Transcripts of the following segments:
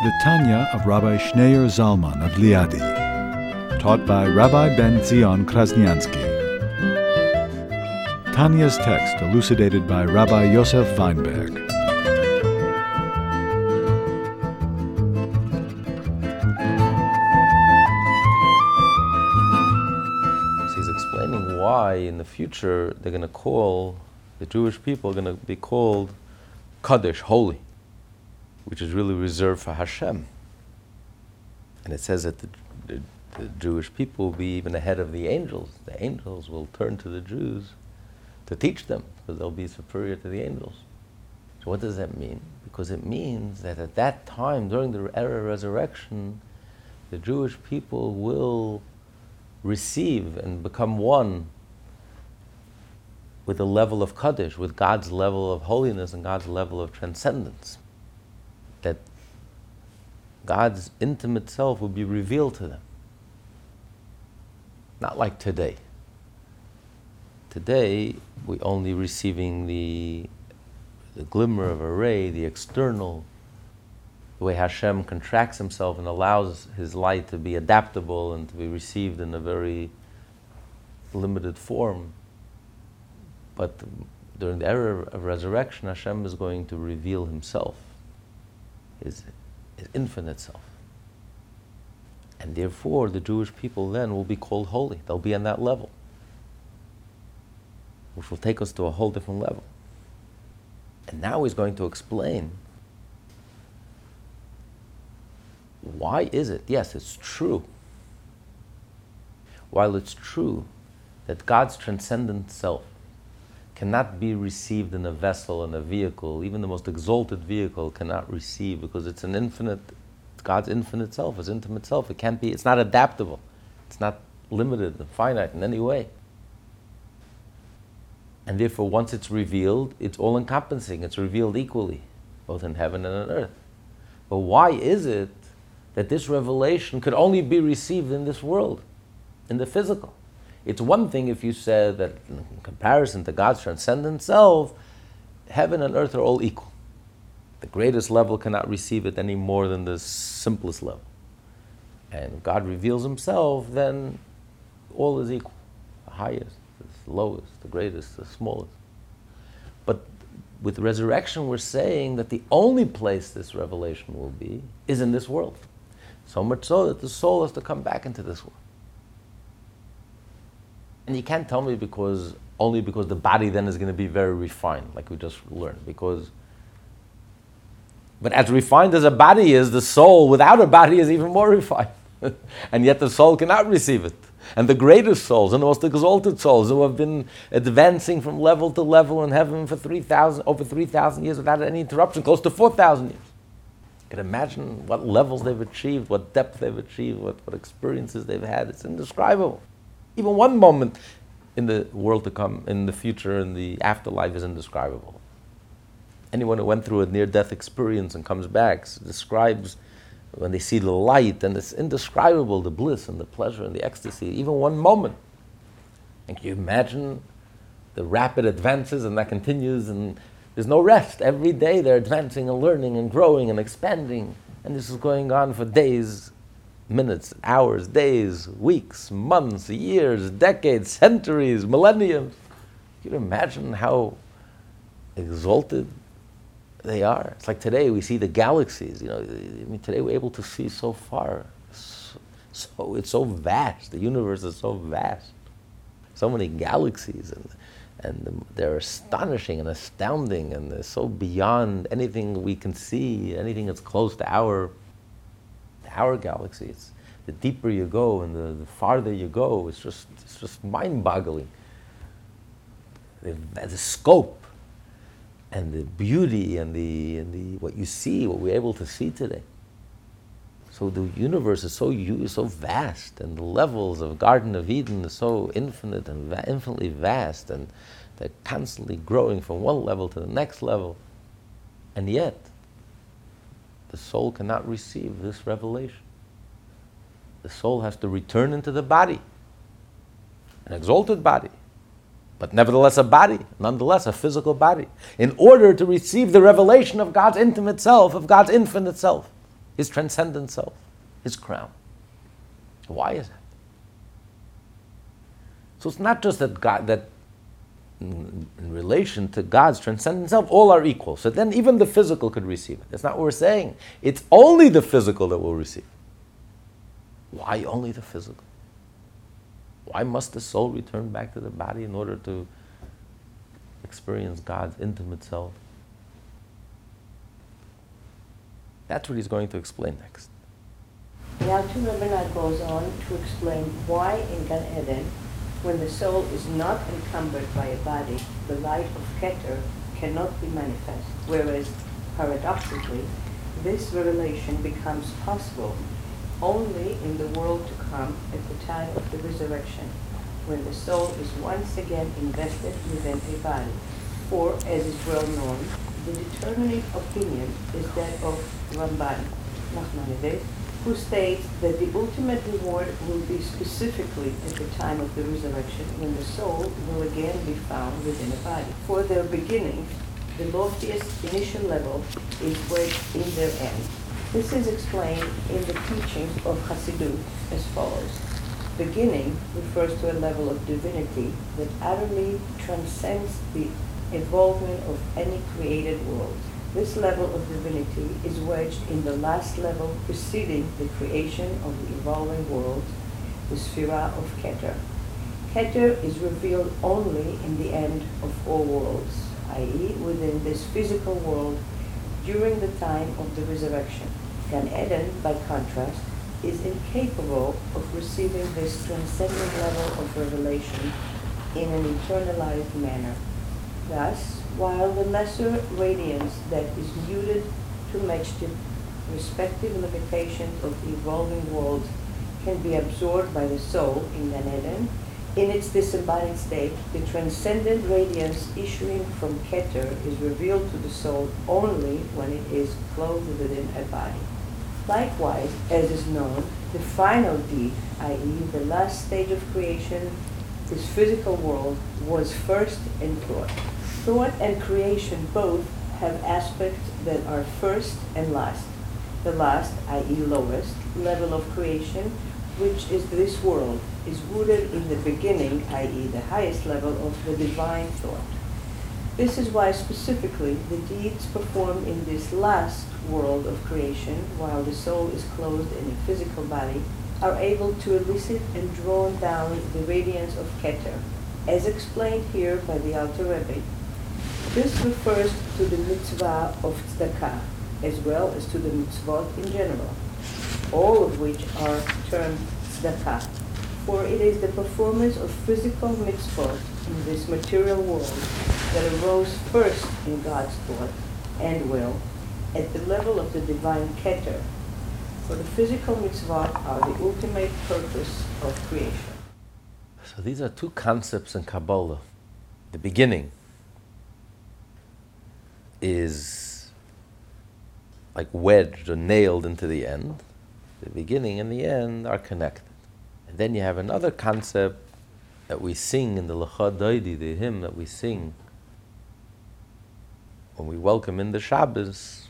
The Tanya of Rabbi Schneur Zalman of Liadi, taught by Rabbi Ben-Zion Krasniansky. Tanya's text elucidated by Rabbi Yosef Weinberg. Why in the future they're going to call, the Jewish people are going to be called Kaddish, holy, which is really reserved for Hashem. And it says that the Jewish people will be even ahead of the angels. The angels will turn to the Jews to teach them, because they'll be superior to the angels. So what does that mean? Because it means that at that time, during the era of resurrection, the Jewish people will receive and become one with the level of Kaddish, with God's level of holiness and God's level of transcendence. That God's intimate self will be revealed to them. Not like today. Today, we're only receiving the glimmer of a ray, the external, the way Hashem contracts himself and allows his light to be adaptable and to be received in a very limited form. But during the era of resurrection, Hashem is going to reveal himself, his infinite self. And therefore, the Jewish people then will be called holy. They'll be on that level, which will take us to a whole different level. And now he's going to explain why is it? Yes, it's true. While it's true that God's transcendent self cannot be received in a vessel, in a vehicle, even the most exalted vehicle cannot receive, because it's an infinite, God's infinite self, his intimate self. It can't be, it's not adaptable. It's not limited and finite in any way. And therefore, once it's revealed, it's all-encompassing. It's revealed equally, both in heaven and on earth. But why is it that this revelation could only be received in this world, in the physical? It's one thing if you said that in comparison to God's transcendent self, heaven and earth are all equal. The greatest level cannot receive it any more than the simplest level. And if God reveals himself, then all is equal. The highest, the lowest, the greatest, the smallest. But with resurrection, we're saying that the only place this revelation will be is in this world. So much so that the soul has to come back into this world. And you can't tell me only because the body then is going to be very refined, like we just learned. But as refined as a body is, the soul without a body is even more refined. And yet the soul cannot receive it. And the greatest souls and the most exalted souls who have been advancing from level to level in heaven for over 3,000 years without any interruption, close to 4,000 years. You can imagine what levels they've achieved, what depth they've achieved, what experiences they've had. It's indescribable. Even one moment in the world to come, in the future, in the afterlife is indescribable. Anyone who went through a near-death experience and comes back describes when they see the light, and it's indescribable, the bliss and the pleasure and the ecstasy, even one moment. And can you imagine the rapid advances, and that continues, and there's no rest. Every day they're advancing and learning and growing and expanding. And this is going on for days, minutes, hours, days, weeks, months, years, decades, centuries, millenniums. Can you imagine how exalted they are? It's like today we see the galaxies. Today we're able to see so far. So it's so vast. The universe is so vast. So many galaxies, and they're astonishing and astounding, and they're so beyond anything we can see, anything that's close to our galaxy. It's, the deeper you go and the farther you go, it's just mind-boggling. The scope and the beauty and what you see, what we're able to see today. So the universe is so vast, and the levels of Garden of Eden is so infinite and infinitely vast, and they're constantly growing from one level to the next level. And yet, the soul cannot receive this revelation. The soul has to return into the body, an exalted body, but nevertheless a body, nonetheless a physical body, in order to receive the revelation of God's intimate self, of God's infinite self, His transcendent self, His crown. Why is that? So it's not just that God, that in relation to God's transcendent self, all are equal. So then even the physical could receive it. That's not what we're saying. It's only the physical that will receive it. Why only the physical? Why must the soul return back to the body in order to experience God's intimate self? That's what he's going to explain next. Now, Tu Rabbanah goes on to explain why in Gan Eden, when the soul is not encumbered by a body, the light of Keter cannot be manifest, whereas, paradoxically, this revelation becomes possible only in the world to come at the time of the resurrection, when the soul is once again invested within a body. For, as is well known, the determinate opinion is that of Ramban, Maimonides, who states that the ultimate reward will be specifically at the time of the resurrection, when the soul will again be found within a body. For their beginning, the loftiest initial level is wedged in their end. This is explained in the teachings of Hasidut as follows. Beginning refers to a level of divinity that utterly transcends the involvement of any created world. This level of divinity is wedged in the last level preceding the creation of the evolving world, the Sphira of Keter. Keter is revealed only in the end of all worlds, i.e. within this physical world, during the time of the resurrection. Gan Eden, by contrast, is incapable of receiving this transcendent level of revelation in an internalized manner. Thus, while the lesser radiance that is muted to match the respective limitations of the evolving world can be absorbed by the soul in Gan Eden, in its disembodied state, the transcendent radiance issuing from Keter is revealed to the soul only when it is clothed within a body. Likewise, as is known, the final deed, i.e. the last stage of creation, this physical world, was first in thought. Thought and creation both have aspects that are first and last. The last, i.e. lowest, level of creation, which is this world, is rooted in the beginning, i.e. the highest level of the divine thought. This is why specifically the deeds performed in this last world of creation, while the soul is clothed in a physical body, are able to elicit and draw down the radiance of Keter, as explained here by the Alter Rebbe. This refers to the mitzvah of tzedakah, as well as to the mitzvot in general, all of which are termed tzedakah. For it is the performance of physical mitzvot in this material world that arose first in God's thought and will at the level of the divine Keter. For the physical mitzvot are the ultimate purpose of creation. So these are two concepts in Kabbalah. The beginning is like wedged or nailed into the end. The beginning and the end are connected. And then you have another concept that we sing in the L'cha Dodi, the hymn that we sing when we welcome in the Shabbos.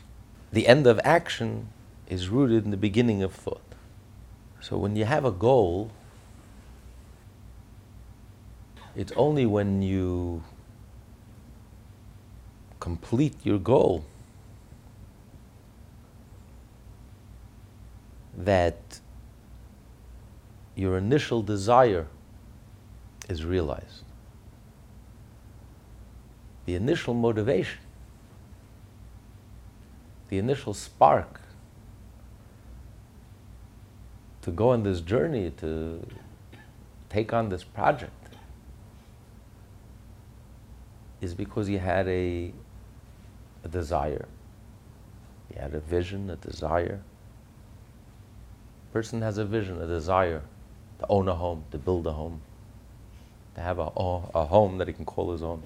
The end of action is rooted in the beginning of thought. So when you have a goal, it's only when you complete your goal that your initial desire is realized. The initial motivation, the initial spark to go on this journey, to take on this project, is because you had a desire. You had a vision, a desire, person has a vision, a desire to own a home, to build a home, to have a home that he can call his own.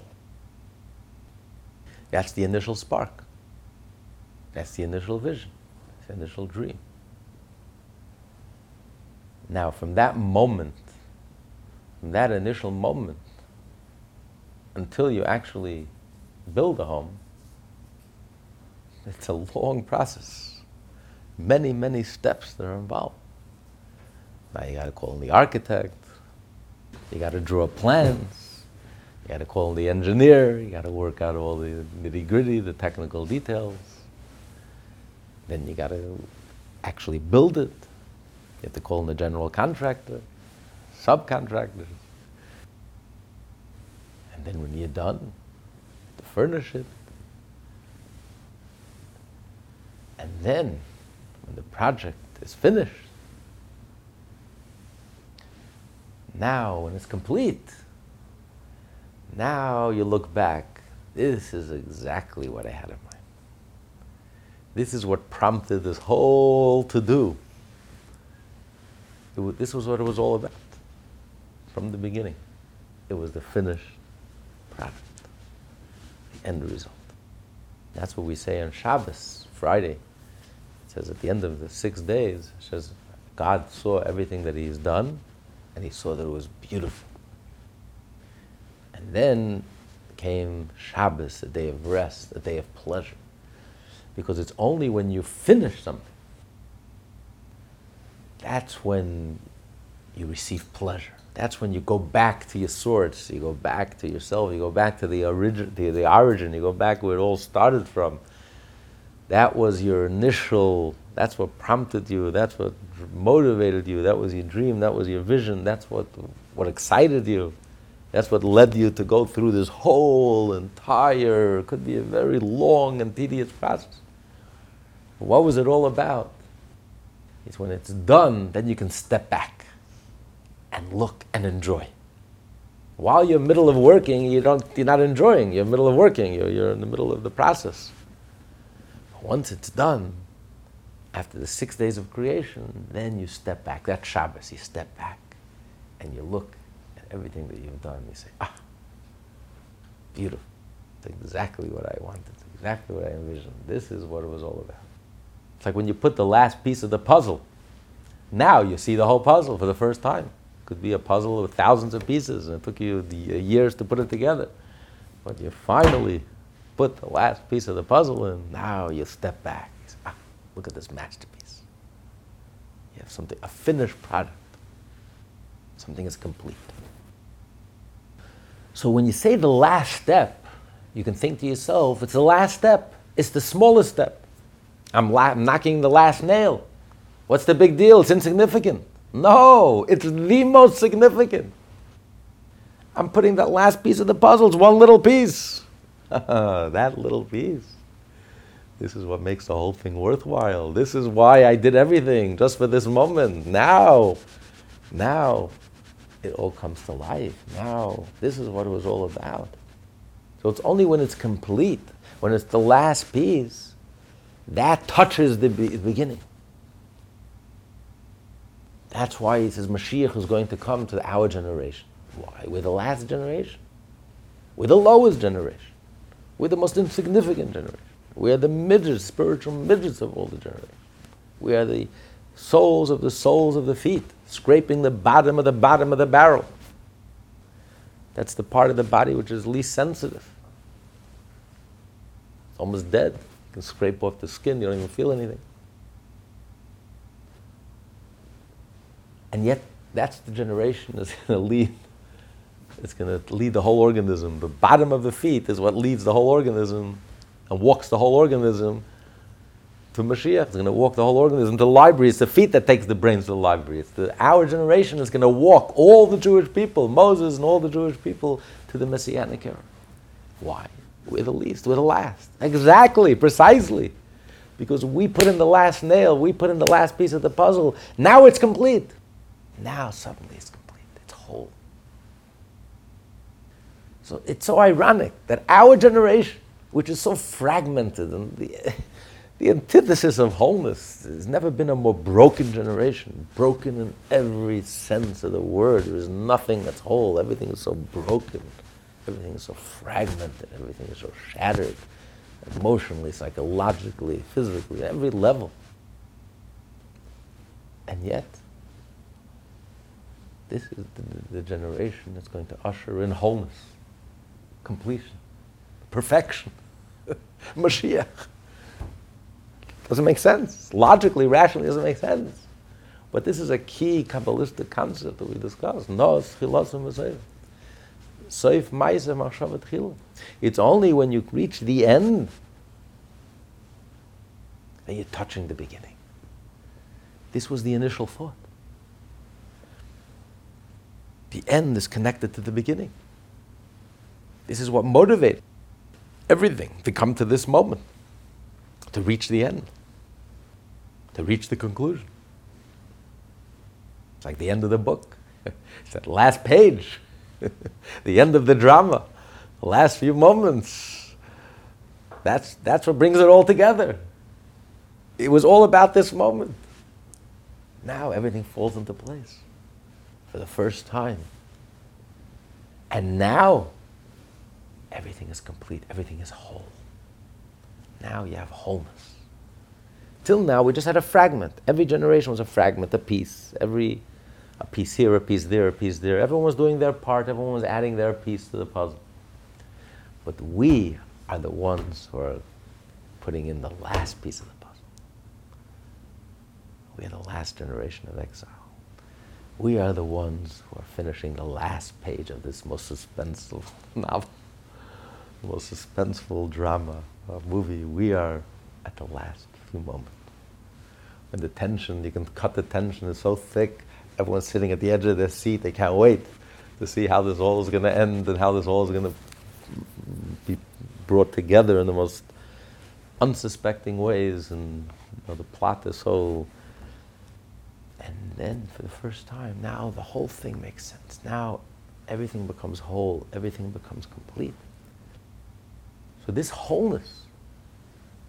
That's the initial spark. That's the initial vision, the initial dream. Now, from that moment, from that initial moment, until you actually build a home, it's a long process. Many, many steps that are involved. Now you got to call in the architect, you got to draw plans, you got to call in the engineer, you got to work out all the nitty-gritty, the technical details. Then you got to actually build it. You have to call in the general contractor, subcontractors. And then when you're done, to furnish it. And then, when the project is finished, now when it's complete, now you look back, this is exactly what I had in mind. This is what prompted this whole to-do. This was what it was all about from the beginning. It was the finished product, the end result. That's what we say on Shabbos, Friday. It says at the end of the 6 days, it says God saw everything that He's done, and He saw that it was beautiful. And then came Shabbos, a day of rest, a day of pleasure. Because it's only when you finish something, that's when you receive pleasure. That's when you go back to your source, you go back to yourself, you go back to the origin, you go back where it all started from. That was your initial, that's what prompted you, that's what motivated you, that was your dream, that was your vision, that's what excited you. That's what led you to go through this whole entire, it could be a very long and tedious process. But what was it all about? It's when it's done, then you can step back and look and enjoy. While you're in the middle of working, you're not enjoying. You're in the middle of working. You're in the middle of the process. But once it's done, after the 6 days of creation, then you step back. That's Shabbos. You step back and you look at everything that you've done. You say, ah, beautiful. That's exactly what I wanted. That's exactly what I envisioned. This is what it was all about. It's like when you put the last piece of the puzzle. Now you see the whole puzzle for the first time. It could be a puzzle with thousands of pieces, and it took you years to put it together. But you finally put the last piece of the puzzle in. Now you step back. You say, ah, look at this masterpiece. You have something, a finished product. Something is complete. So when you say the last step, you can think to yourself, it's the last step. It's the smallest step. I'm knocking the last nail. What's the big deal? It's insignificant. No, it's the most significant. I'm putting that last piece of the puzzle. It's one little piece. That little piece. This is what makes the whole thing worthwhile. This is why I did everything, just for this moment. Now, it all comes to life. Now, this is what it was all about. So it's only when it's complete, when it's the last piece, that touches the beginning. That's why he says Mashiach is going to come to our generation. Why? We're the last generation. We're the lowest generation. We're the most insignificant generation. We are the midgets, spiritual midgets of all the generations. We are the soles of the feet, scraping the bottom of the barrel. That's the part of the body which is least sensitive. It's almost dead. You can scrape off the skin, you don't even feel anything. And yet, that's the generation that's going to lead. It's going to lead the whole organism. The bottom of the feet is what leads the whole organism and walks the whole organism to Mashiach. It's going to walk the whole organism to the library. It's the feet that takes the brains to the library. It's our generation is going to walk all the Jewish people, Moses and all the Jewish people, to the Messianic era. Why? We're the least, we're the last. Exactly, precisely. Because we put in the last nail, we put in the last piece of the puzzle. Now it's complete. Now suddenly it's complete, it's whole. So it's so ironic that our generation, which is so fragmented, and the The antithesis of wholeness. There's never been a more broken generation. Broken in every sense of the word. There is nothing that's whole. Everything is so broken. Everything is so fragmented. Everything is so shattered. Emotionally, psychologically, physically, every level. And yet, this is the generation that's going to usher in wholeness, completion, perfection, Mashiach. Doesn't make sense. Logically, rationally, doesn't make sense. But this is a key Kabbalistic concept that we discussed. It's only when you reach the end that you're touching the beginning. This was the initial thought. The end is connected to the beginning. This is what motivated everything to come to this moment, to reach the end, to reach the conclusion. It's like the end of the book. It's that last page, the end of the drama, the last few moments. That's what brings it all together. It was all about this moment. Now everything falls into place for the first time. And now everything is complete, everything is whole. Now you have wholeness. Till now, we just had a fragment. Every generation was a fragment, a piece. A piece here, a piece there, a piece there. Everyone was doing their part. Everyone was adding their piece to the puzzle. But we are the ones who are putting in the last piece of the puzzle. We are the last generation of exile. We are the ones who are finishing the last page of this most suspenseful novel, most suspenseful drama, movie. We are at the last few moments. When the tension, you can cut the tension, is so thick, everyone's sitting at the edge of their seat, they can't wait to see how this all is going to end and how this all is going to be brought together in the most unsuspecting ways, and the plot is so... And then, for the first time, now the whole thing makes sense. Now everything becomes whole, everything becomes complete. So this wholeness,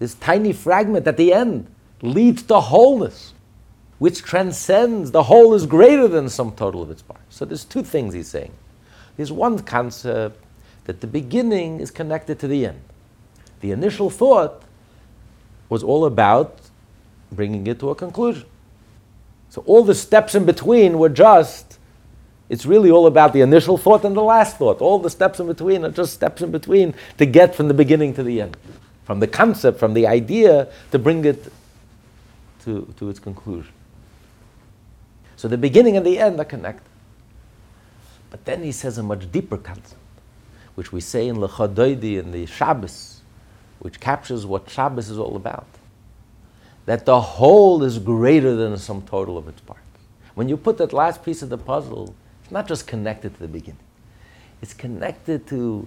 this tiny fragment at the end, leads to wholeness, which transcends. The whole is greater than the sum total of its parts. So there's two things he's saying. There's one concept that the beginning is connected to the end. The initial thought was all about bringing it to a conclusion. So all the steps in between were just... It's really all about the initial thought and the last thought. All the steps in between are just steps in between to get from the beginning to the end. From the concept, from the idea, to bring it to its conclusion. So the beginning and the end are connected. But then he says a much deeper concept, which we say in L'cha Dodi, in the Shabbos, which captures what Shabbos is all about. That the whole is greater than the sum total of its parts. When you put that last piece of the puzzle, it's not just connected to the beginning. It's connected to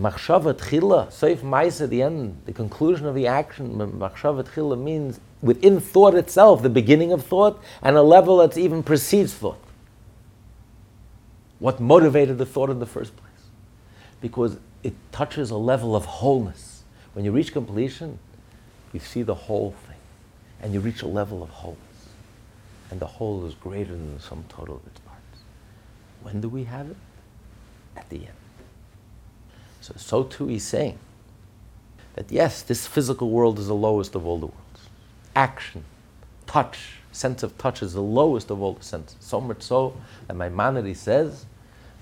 machshava tchila, soif ma'isa, the end, the conclusion of the action. Machshava tchila means within thought itself, the beginning of thought, and a level that even precedes thought. What motivated the thought in the first place? Because it touches a level of wholeness. When you reach completion, you see the whole thing, and you reach a level of wholeness. And the whole is greater than the sum total of its parts. When do we have it? At the end. So too he's saying that yes, this physical world is the lowest of all the worlds. Action, touch, sense of touch is the lowest of all the senses. So much so that Maimonides says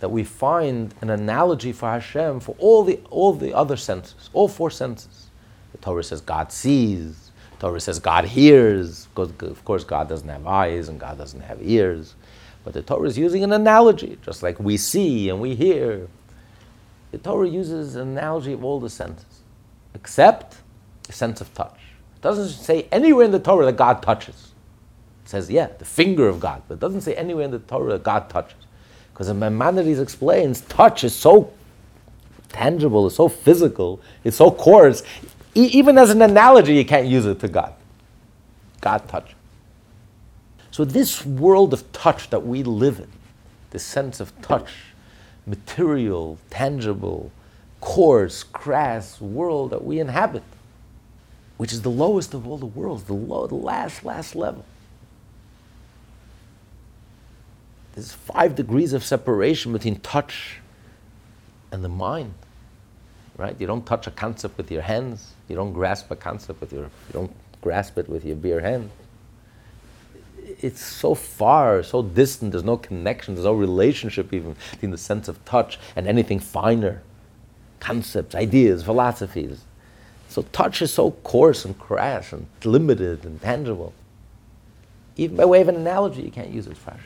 that we find an analogy for Hashem for all the other senses, all four senses. The Torah says God sees. The Torah says God hears. Because of course God doesn't have eyes and God doesn't have ears. But the Torah is using an analogy, just like we see and we hear. The Torah uses an analogy of all the senses, except the sense of touch. It doesn't say anywhere in the Torah that God touches. It says, yeah, the finger of God, but it doesn't say anywhere in the Torah that God touches. Because as Maimonides explains, touch is so tangible, it's so physical, it's so coarse. Even as an analogy, you can't use it to God. God touches. So this world of touch that we live in, the sense of touch, material, tangible, coarse, crass world that we inhabit, which is the lowest of all the worlds, the last level. There's 5 degrees of separation between touch and the mind, right? You don't touch a concept with your hands. You don't grasp a concept with you don't grasp it with your bare hand. It's so far, so distant. There's no connection. There's no relationship even between the sense of touch and anything finer. Concepts, ideas, philosophies. So touch is so coarse and crass and limited and tangible. Even by way of an analogy, you can't use it fresh.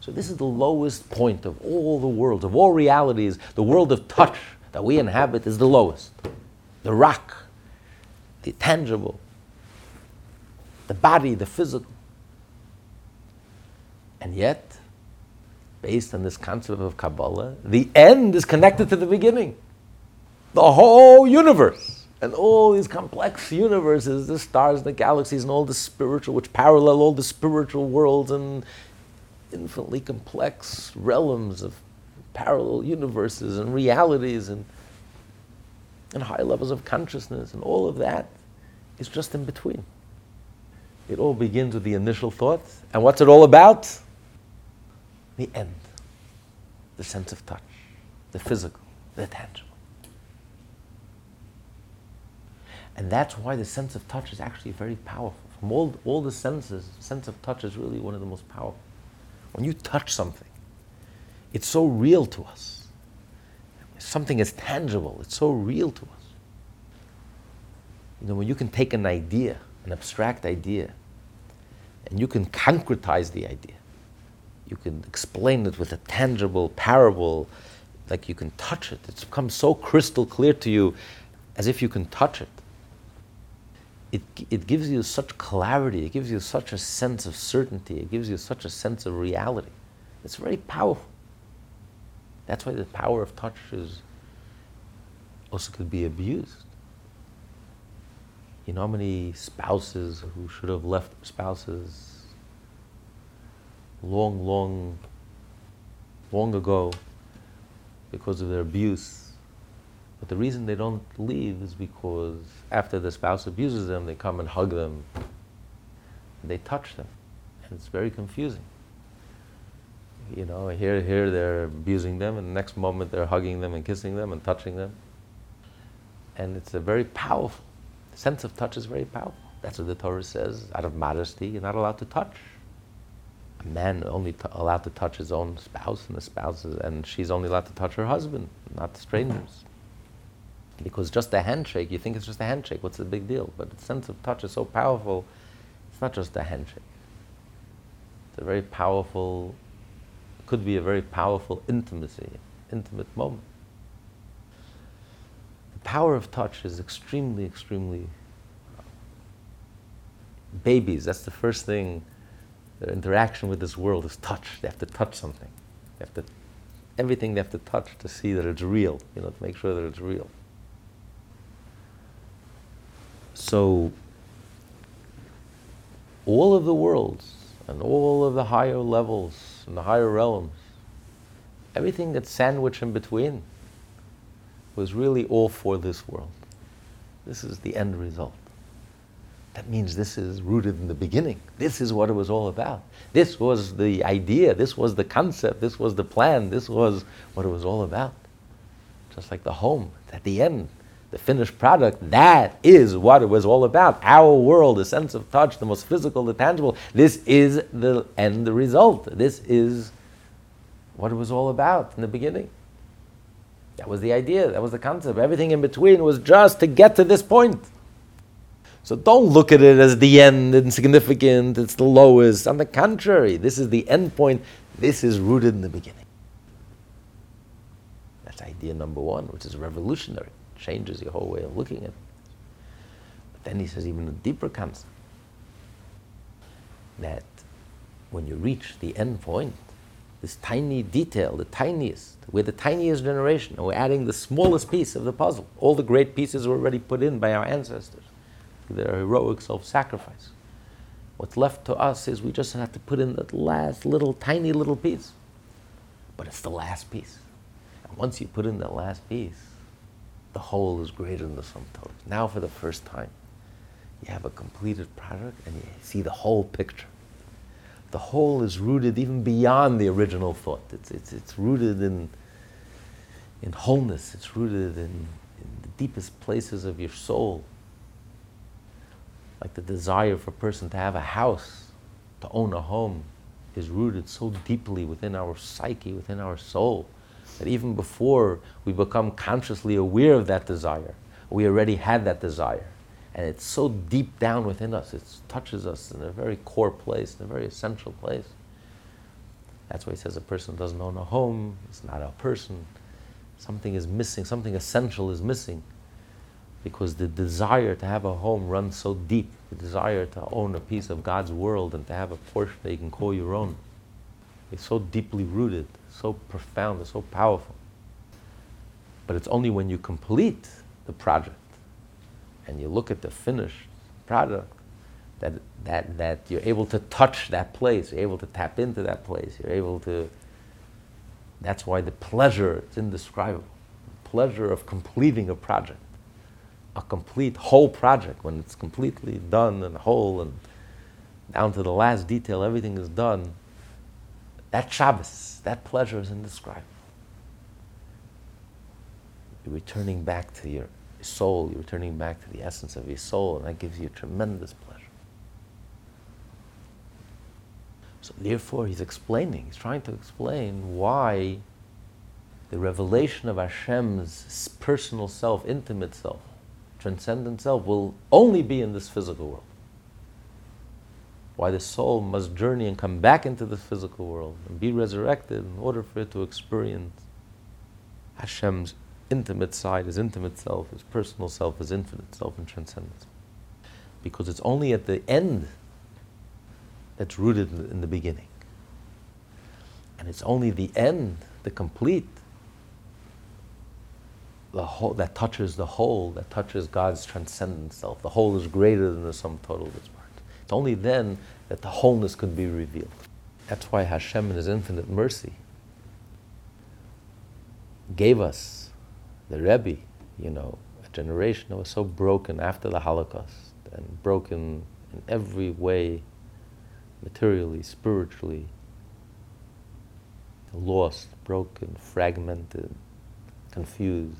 So this is the lowest point of all the worlds, of all realities. The world of touch that we inhabit is the lowest. The rock, the tangible, the body, the physical. And yet, based on this concept of Kabbalah, the end is connected to the beginning. The whole universe and all these complex universes, the stars, the galaxies, and all the spiritual, which parallel all the spiritual worlds and infinitely complex realms of parallel universes and realities and high levels of consciousness, and all of that is just in between. It all begins with the initial thought. And what's it all about? The end. The sense of touch. The physical. The tangible. And that's why the sense of touch is actually very powerful. From all the senses, the sense of touch is really one of the most powerful. When you touch something, it's so real to us. Something is tangible. It's so real to us. You know, when you can take an idea, an abstract idea, and you can concretize the idea. You can explain it with a tangible parable, like you can touch it. It's become so crystal clear to you, as if you can touch it. It gives you such clarity. It gives you such a sense of certainty. It gives you such a sense of reality. It's very powerful. That's why the power of touch is also could be abused. You know how many spouses who should have left spouses long ago because of their abuse. But the reason they don't leave is because after the spouse abuses them, they come and hug them, and they touch them. And it's very confusing. You know, here they're abusing them, and the next moment they're hugging them and kissing them and touching them. And it's a very powerful. Sense of touch is very powerful. That's what the Torah says. Out of modesty, you're not allowed to touch. A man only allowed to touch his own spouse, and the spouse is, and she's only allowed to touch her husband, not strangers. Because just a handshake, you think it's just a handshake. What's the big deal? But the sense of touch is so powerful. It's not just a handshake. It's a very powerful. It could be a very powerful intimacy, intimate moment. The power of touch is extremely, extremely. Babies, that's the first thing, their interaction with this world is touch. They have to touch something. Everything they have to touch to see that it's real, you know, to make sure that it's real. So, all of the worlds and all of the higher levels and the higher realms, everything that's sandwiched in between, was really all for this world. This is the end result. That means this is rooted in the beginning. This is what it was all about. This was the idea. This was the concept. This was the plan. This was what it was all about. Just like the home, at the end, the finished product, that is what it was all about. Our world, the sense of touch, the most physical, the tangible, this is the end result. This is what it was all about in the beginning. That was the idea. That was the concept. Everything in between was just to get to this point. So don't look at it as the end, insignificant, it's the lowest. On the contrary, this is the end point. This is rooted in the beginning. That's idea number one, which is revolutionary. It changes your whole way of looking at it. But then he says even a deeper concept. That when you reach the end point, this tiny detail, the tiniest, we're the tiniest generation, and we're adding the smallest piece of the puzzle. All the great pieces were already put in by our ancestors, their heroic self-sacrifice. What's left to us is we just have to put in that last little, tiny little piece. But it's the last piece. And once you put in that last piece, the whole is greater than the sum total. Now for the first time, you have a completed product and you see the whole picture. The whole is rooted even beyond the original thought. It's rooted in wholeness. It's rooted in the deepest places of your soul. Like the desire for a person to have a house, to own a home, is rooted so deeply within our psyche, within our soul, that even before we become consciously aware of that desire, we already had that desire. And it's so deep down within us, it touches us in a very core place, in a very essential place. That's why he says a person doesn't own a home, it's not a person. Something is missing, something essential is missing. Because the desire to have a home runs so deep, the desire to own a piece of God's world and to have a portion that you can call your own, is so deeply rooted, so profound, so powerful. But it's only when you complete the project and you look at the finished product that you're able to touch that place, you're able to tap into that place, you're able to... That's why the pleasure is indescribable. The pleasure of completing a project. A complete whole project, when it's completely done and whole and down to the last detail, everything is done, that Shabbos, that pleasure is indescribable. You're returning back to your soul, you're returning back to the essence of your soul, and that gives you tremendous pleasure. So therefore, he's trying to explain why the revelation of Hashem's personal self, intimate self, transcendent self will only be in this physical world. Why the soul must journey and come back into the physical world and be resurrected in order for it to experience Hashem's intimate side, His intimate self, His personal self, His infinite self and transcendence. Because it's only at the end that's rooted in the beginning. And it's only the end, the complete, the whole, that touches the whole, that touches God's transcendent self. The whole is greater than the sum total of its parts. It's only then that the wholeness could be revealed. That's why Hashem, in His infinite mercy, gave us the Rebbe, a generation that was so broken after the Holocaust and broken in every way, materially, spiritually, lost, broken, fragmented, confused.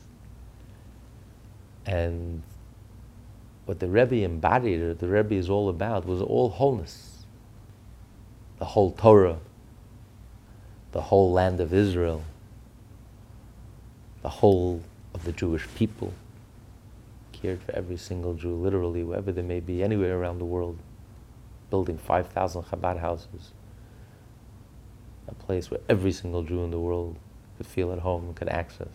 And what the Rebbe embodied, or the Rebbe is all about, was all wholeness. The whole Torah, the whole land of Israel, the whole of the Jewish people, cared for every single Jew, literally, wherever they may be, anywhere around the world, building 5,000 Chabad houses, a place where every single Jew in the world could feel at home and could access.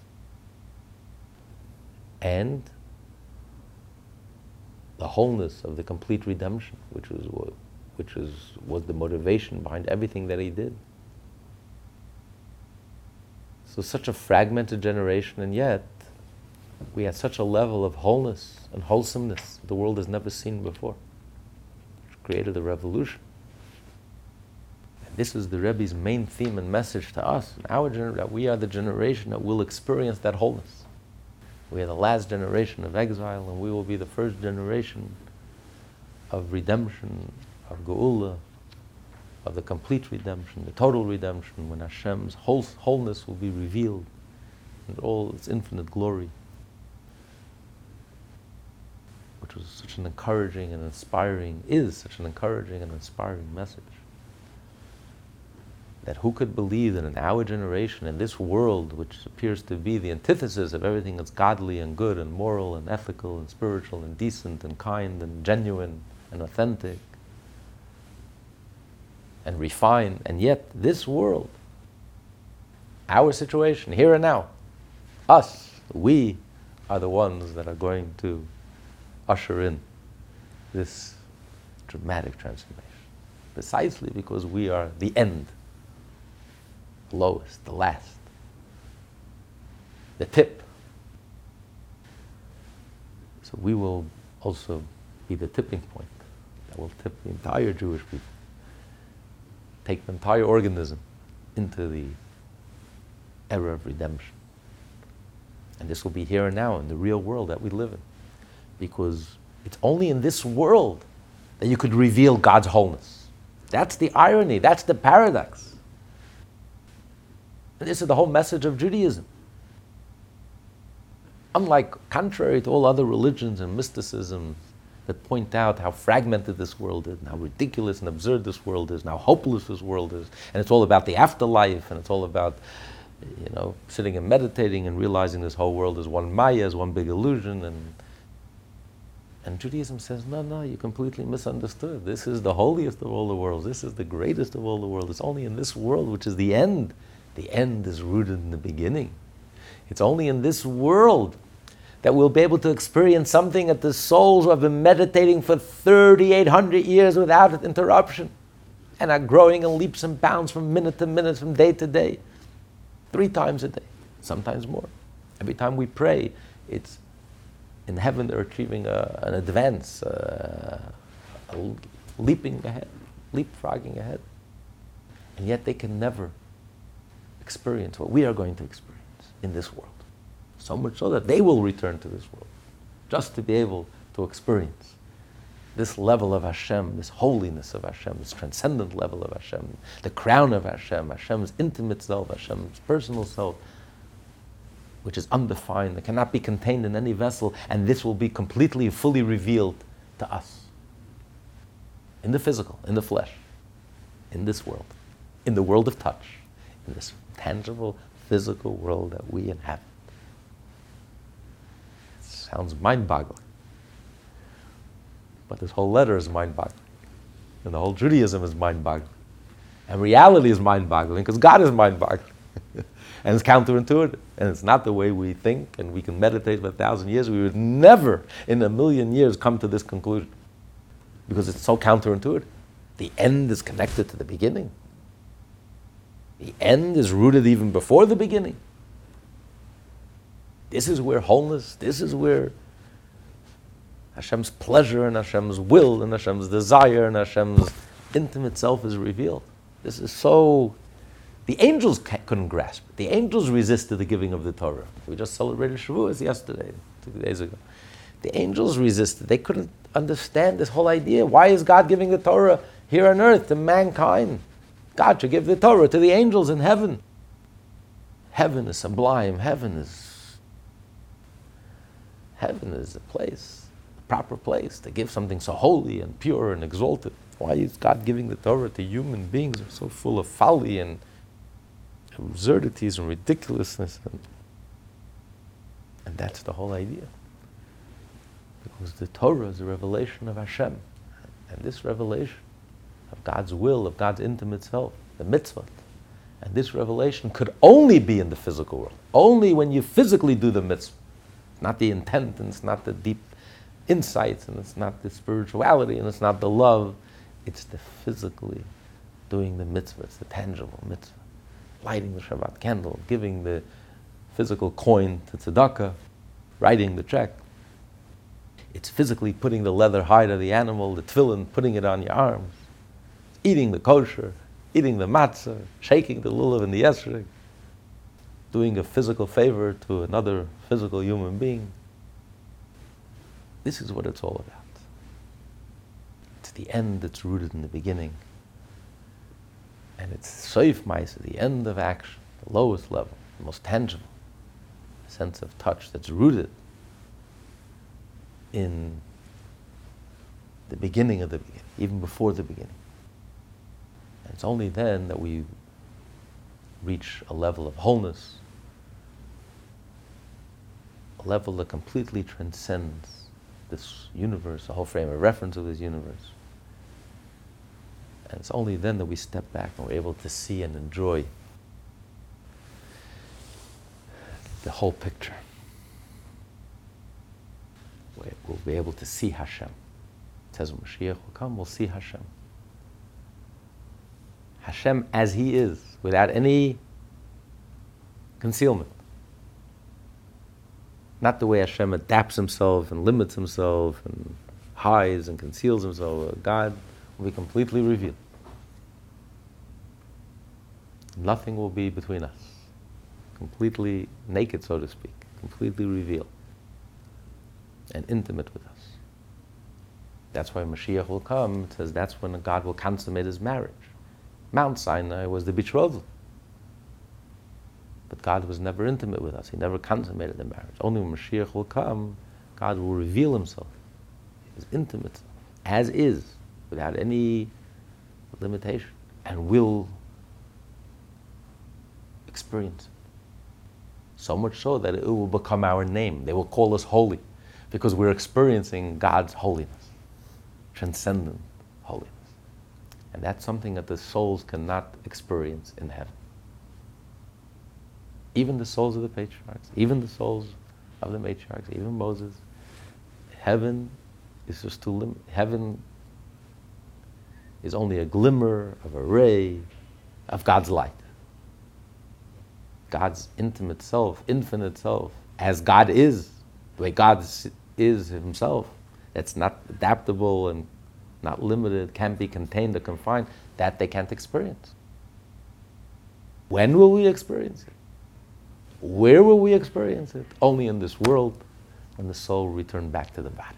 And the wholeness of the complete redemption, which was the motivation behind everything that he did. So such a fragmented generation, and yet we had such a level of wholeness and wholesomeness the world has never seen before, which created a revolution. And this is the Rebbe's main theme and message to us, in our that we are the generation that will experience that wholeness. We are the last generation of exile, and we will be the first generation of redemption, of geula, of the complete redemption, the total redemption, when Hashem's wholeness will be revealed in all its infinite glory. Which was such an encouraging and inspiring, is such an encouraging and inspiring message. That who could believe that in our generation, in this world, which appears to be the antithesis of everything that's godly and good and moral and ethical and spiritual and decent and kind and genuine and authentic and refined, and yet this world, our situation, here and now, we are the ones that are going to usher in this dramatic transformation. Precisely because we are the end. Lowest, the last, the tip. So we will also be the tipping point that will tip the entire Jewish people, take the entire organism into the era of redemption. And this will be here and now in the real world that we live in, because It's only in this world that you could reveal God's wholeness. That's the irony. That's the paradox. And this is the whole message of Judaism. Unlike, contrary to all other religions and mysticism that point out how fragmented this world is, and how ridiculous and absurd this world is, and how hopeless this world is, and it's all about the afterlife, and it's all about, you know, sitting and meditating and realizing this whole world is one maya, is one big illusion, and Judaism says, no, you completely misunderstood. This is the holiest of all the worlds. This is the greatest of all the worlds. It's only in this world, which is the end. The end is rooted in the beginning. It's only in this world that we'll be able to experience something that the souls who have been meditating for 3,800 years without interruption and are growing in leaps and bounds from minute to minute, from day to day, 3 times a day, sometimes more. Every time we pray, it's in heaven they're achieving an advance, leaping ahead, leapfrogging ahead. And yet they can never experience what we are going to experience in this world. So much so that they will return to this world just to be able to experience this level of Hashem, this holiness of Hashem, this transcendent level of Hashem, the crown of Hashem, Hashem's intimate self, Hashem's personal self, which is undefined, that cannot be contained in any vessel, and this will be completely, fully revealed to us in the physical, in the flesh, in this world, in the world of touch, in this tangible, physical world that we inhabit. It sounds mind-boggling. But this whole letter is mind-boggling. And the whole Judaism is mind-boggling. And reality is mind-boggling because God is mind-boggling. And it's counterintuitive. And it's not the way we think, and we can meditate for 1,000 years. We would never in 1,000,000 years come to this conclusion because it's so counterintuitive. The end is connected to the beginning. The end is rooted even before the beginning. This is where wholeness, this is where Hashem's pleasure and Hashem's will and Hashem's desire and Hashem's intimate self is revealed. This is so... The angels couldn't grasp it. The angels resisted the giving of the Torah. We just celebrated Shavuos yesterday, 2 days ago. The angels resisted. They couldn't understand this whole idea. Why is God giving the Torah here on earth to mankind? God should give the Torah to the angels in heaven. Heaven is sublime. Heaven is the place, the proper place to give something so holy and pure and exalted. Why is God giving the Torah to human beings who are so full of folly and absurdities and ridiculousness? And that's the whole idea. Because the Torah is a revelation of Hashem. And this revelation of God's will, of God's intimate self, the mitzvot. And this revelation could only be in the physical world. Only when you physically do the mitzvah. It's not the intent, and it's not the deep insights, and it's not the spirituality, and it's not the love. It's the physically doing the mitzvah. It's the tangible mitzvah. Lighting the Shabbat candle, giving the physical coin to tzedakah, writing the check. It's physically putting the leather hide of the animal, the tefillin, putting it on your arms. Eating the kosher, eating the matzah, shaking the lulav and the esrig, doing a physical favor to another physical human being. This is what it's all about. It's the end that's rooted in the beginning. And it's soif ma'aseh, the end of action, the lowest level, the most tangible, the sense of touch that's rooted in the beginning of the beginning, even before the beginning. It's only then that we reach a level of wholeness, a level that completely transcends this universe, the whole frame of reference of this universe. And it's only then that we step back and we're able to see and enjoy the whole picture. We'll be able to see Hashem. It says when Mashiach will come, we'll see Hashem. Hashem as He is, without any concealment. Not the way Hashem adapts Himself and limits Himself and hides and conceals Himself. God will be completely revealed. Nothing will be between us. Completely naked, so to speak. Completely revealed. And intimate with us. That's why Mashiach will come. It says that's when God will consummate his marriage. Mount Sinai was the betrothal. But God was never intimate with us. He never consummated the marriage. Only when Mashiach will come, God will reveal himself, his intimate, as is, without any limitation, and will experience it. So much so that it will become our name. They will call us holy, because we're experiencing God's holiness, transcendent holiness. And that's something that the souls cannot experience in heaven. Even the souls of the patriarchs, even the souls of the matriarchs, even Moses, heaven is just too limited. Heaven is only a glimmer of a ray of God's light. God's intimate self, infinite self, as God is, the way God is himself, that's not adaptable and not limited, can't be contained or confined, that they can't experience. When will we experience it? Where will we experience it? Only in this world, when the soul returns back to the body.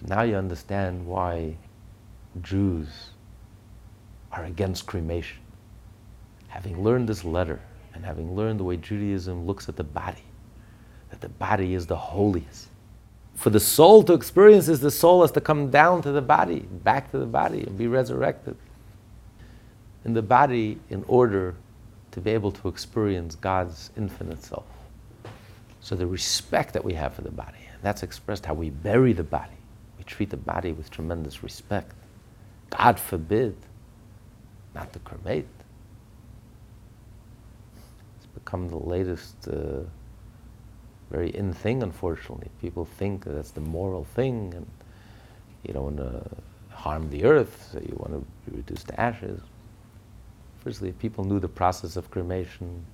So now you understand why Jews are against cremation. Having learned this letter, and having learned the way Judaism looks at the body, that the body is the holiest. For the soul to experience this, the soul has to come down to the body, back to the body, and be resurrected in the body in order to be able to experience God's infinite self. So the respect that we have for the body, and that's expressed how we bury the body. We treat the body with tremendous respect. God forbid not to cremate. It's become the latest very in thing, unfortunately. People think that's the moral thing, and you don't want to harm the earth, so you want to be reduced to ashes. Firstly, if people knew the process of cremation,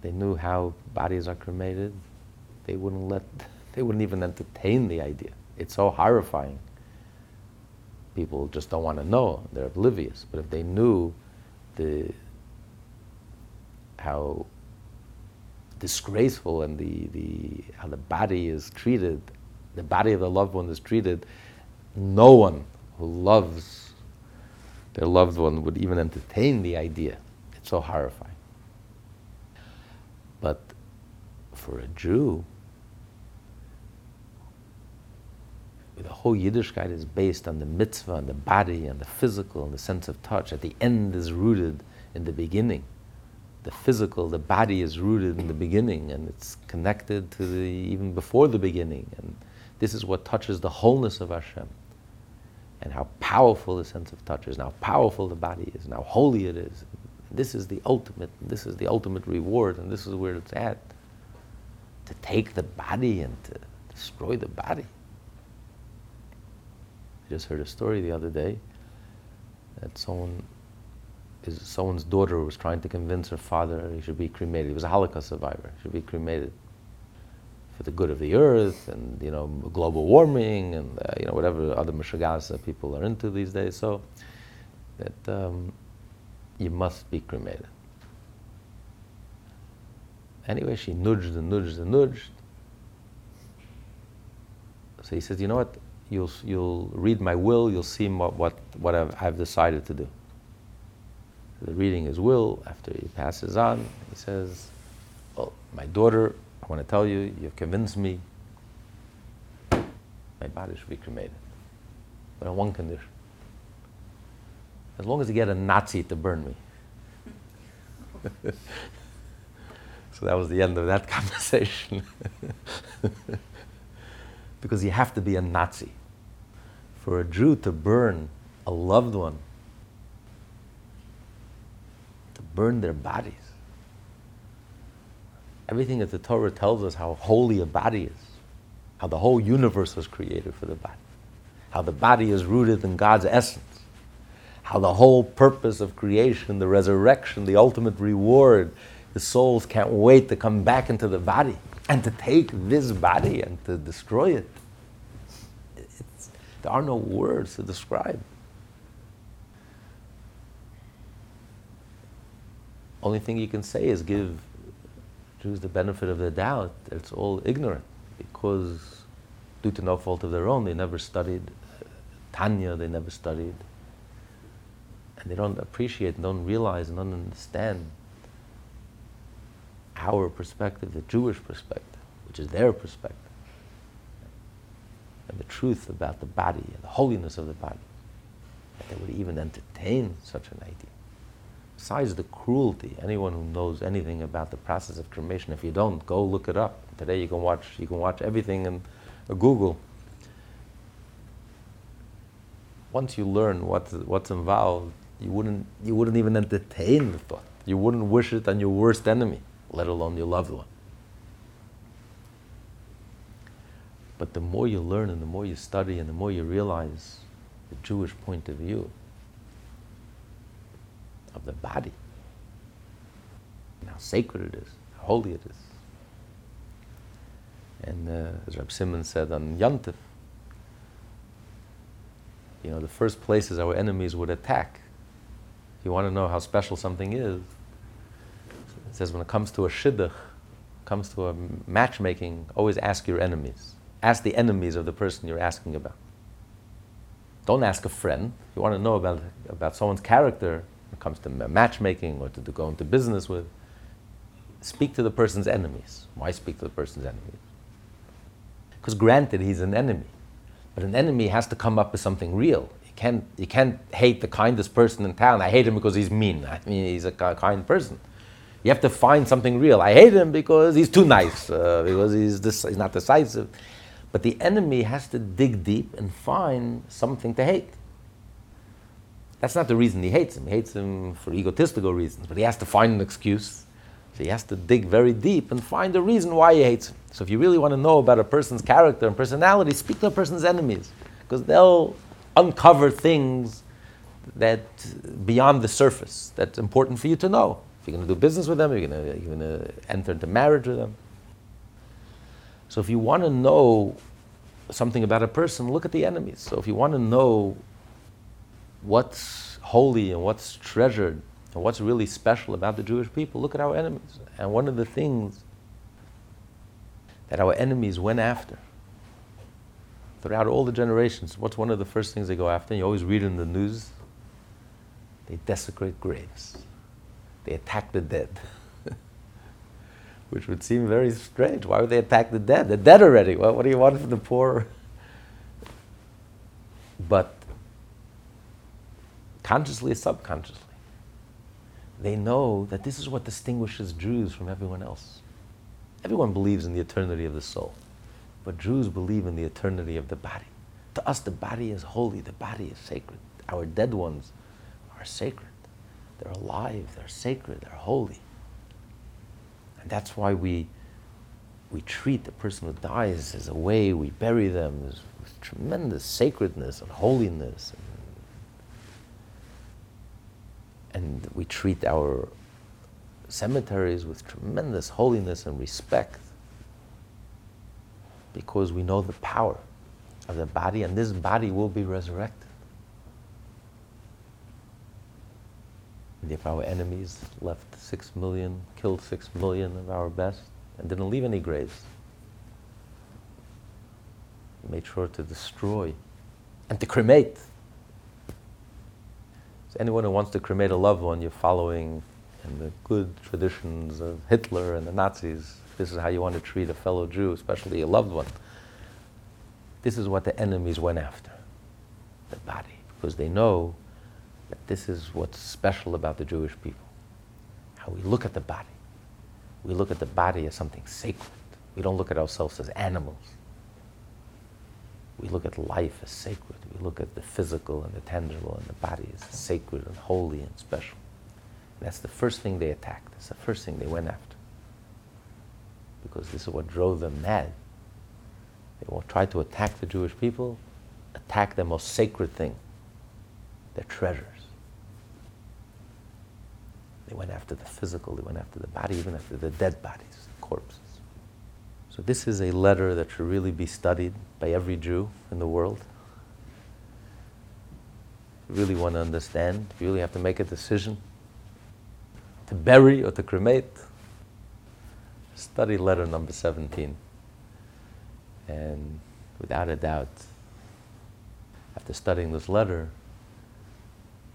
they knew how bodies are cremated, they wouldn't even entertain the idea. It's so horrifying. People just don't want to know. They're oblivious. But if they knew how disgraceful and how the body is treated, the body of the loved one is treated, no one who loves their loved one would even entertain the idea. It's so horrifying. But for a Jew, the whole Yiddishkeit is based on the mitzvah, and the body, and the physical, and the sense of touch. At the end is rooted in the beginning. The physical, the body is rooted in the beginning, and it's connected to even before the beginning. And this is what touches the wholeness of Hashem, and how powerful the sense of touch is, and how powerful the body is, and how holy it is. And this is the ultimate, and this is the ultimate reward, and this is where it's at. To take the body and to destroy the body. I just heard a story the other day that someone's daughter was trying to convince her father he should be cremated. He was a Holocaust survivor. He should be cremated for the good of the earth, and global warming, and whatever other mishegas that people are into these days. So that you must be cremated. Anyway, she nudged. So he says, you know what? You'll read my will. You'll see what I've decided to do. So reading his will, after he passes on, he says, well, my daughter, I want to tell you, you've convinced me my body should be cremated. But on one condition. As long as you get a Nazi to burn me. So that was the end of that conversation. Because you have to be a Nazi. For a Jew to burn a loved one, to burn their bodies, everything that the Torah tells us how holy a body is, how the whole universe was created for the body, how the body is rooted in God's essence, how the whole purpose of creation, the resurrection, the ultimate reward, the souls can't wait to come back into the body and to take this body and to destroy it. There are no words to describe. Only thing you can say is give Jews the benefit of the doubt. It's all ignorant, because due to no fault of their own, they never studied Tanya, they never studied. And they don't appreciate, don't realize, and don't understand our perspective, the Jewish perspective, which is their perspective. And the truth about the body and the holiness of the body, that they would even entertain such an idea. Besides the cruelty, anyone who knows anything about the process of cremation, if you don't, go look it up. Today you can watch everything in Google. Once you learn what's involved, you wouldn't even entertain the thought. You wouldn't wish it on your worst enemy, let alone your loved one. But the more you learn and the more you study and the more you realize the Jewish point of view of the body and how sacred it is, how holy it is. And as Reb Simon said on Yantif, you know, the first places our enemies would attack. If you want to know how special something is, it says when it comes to a shidduch, comes to a matchmaking, always ask your enemies. Ask the enemies of the person you're asking about. Don't ask a friend. If you want to know about someone's character when it comes to matchmaking or to go into business with, speak to the person's enemies. Why speak to the person's enemies? Because granted, he's an enemy. But an enemy has to come up with something real. You can't hate the kindest person in town. I hate him because he's mean. I mean, he's a kind person. You have to find something real. I hate him because he's too nice, because he's not decisive. But the enemy has to dig deep and find something to hate. That's not the reason he hates him. He hates him for egotistical reasons, but he has to find an excuse. So he has to dig very deep and find a reason why he hates him. So if you really want to know about a person's character and personality, speak to a person's enemies, because they'll uncover things that beyond the surface that's important for you to know. If you're going to do business with them, you're going to enter into marriage with them. So if you want to know something about a person, look at the enemies. So if you want to know what's holy and what's treasured and what's really special about the Jewish people, look at our enemies. And one of the things that our enemies went after throughout all the generations, what's one of the first things they go after? You always read in the news, they desecrate graves. They attack the dead. Which would seem very strange. Why would they attack the dead? They're dead already. Well, what do you want for the poor? But consciously, subconsciously, they know that this is what distinguishes Jews from everyone else. Everyone believes in the eternity of the soul, but Jews believe in the eternity of the body. To us, the body is holy. The body is sacred. Our dead ones are sacred. They're alive. They're sacred. They're holy. And that's why we treat the person who dies as a way we bury them with tremendous sacredness and holiness. And we treat our cemeteries with tremendous holiness and respect, because we know the power of the body, and this body will be resurrected. If our enemies left 6 million, killed 6 million of our best, and didn't leave any graves, made sure to destroy and to cremate. So anyone who wants to cremate a loved one, you're following in the good traditions of Hitler and the Nazis. This is how you want to treat a fellow Jew, especially a loved one. This is what the enemies went after, the body, because they know that this is what's special about the Jewish people. How we look at the body. We look at the body as something sacred. We don't look at ourselves as animals. We look at life as sacred. We look at the physical and the tangible and the body as sacred and holy and special. And that's the first thing they attacked. That's the first thing they went after. Because this is what drove them mad. They will try to attack the Jewish people, attack their most sacred thing, their treasures. They went after the physical, they went after the body, even after the dead bodies, the corpses. So this is a letter that should really be studied by every Jew in the world. If you really want to understand, if you really have to make a decision to bury or to cremate, study letter number 17. And without a doubt. After studying this letter,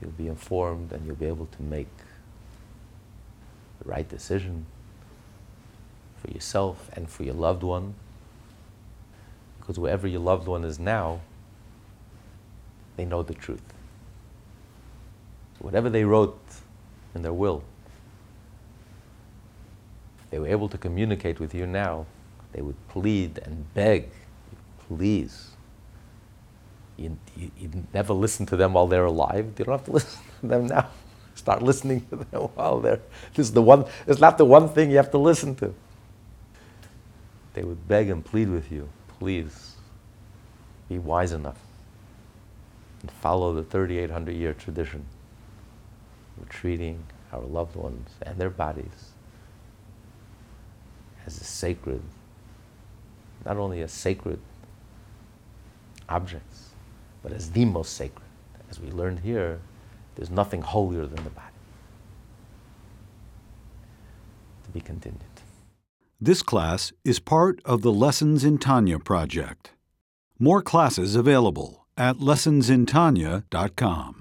you'll be informed and you'll be able to make the right decision for yourself and for your loved one. Because wherever your loved one is now, they know the truth. So whatever they wrote in their will, if they were able to communicate with you now, they would plead and beg, please. You never listen to them while they're alive. You don't have to listen to them now. Start listening to them while they're... It's not the one thing you have to listen to. They would beg and plead with you, please be wise enough and follow the 3,800-year tradition of treating our loved ones and their bodies as a sacred, not only as sacred objects, but as the most sacred. As we learned here, there's nothing holier than the body. To be continued. This class is part of the Lessons in Tanya project. More classes available at LessonsInTanya.com.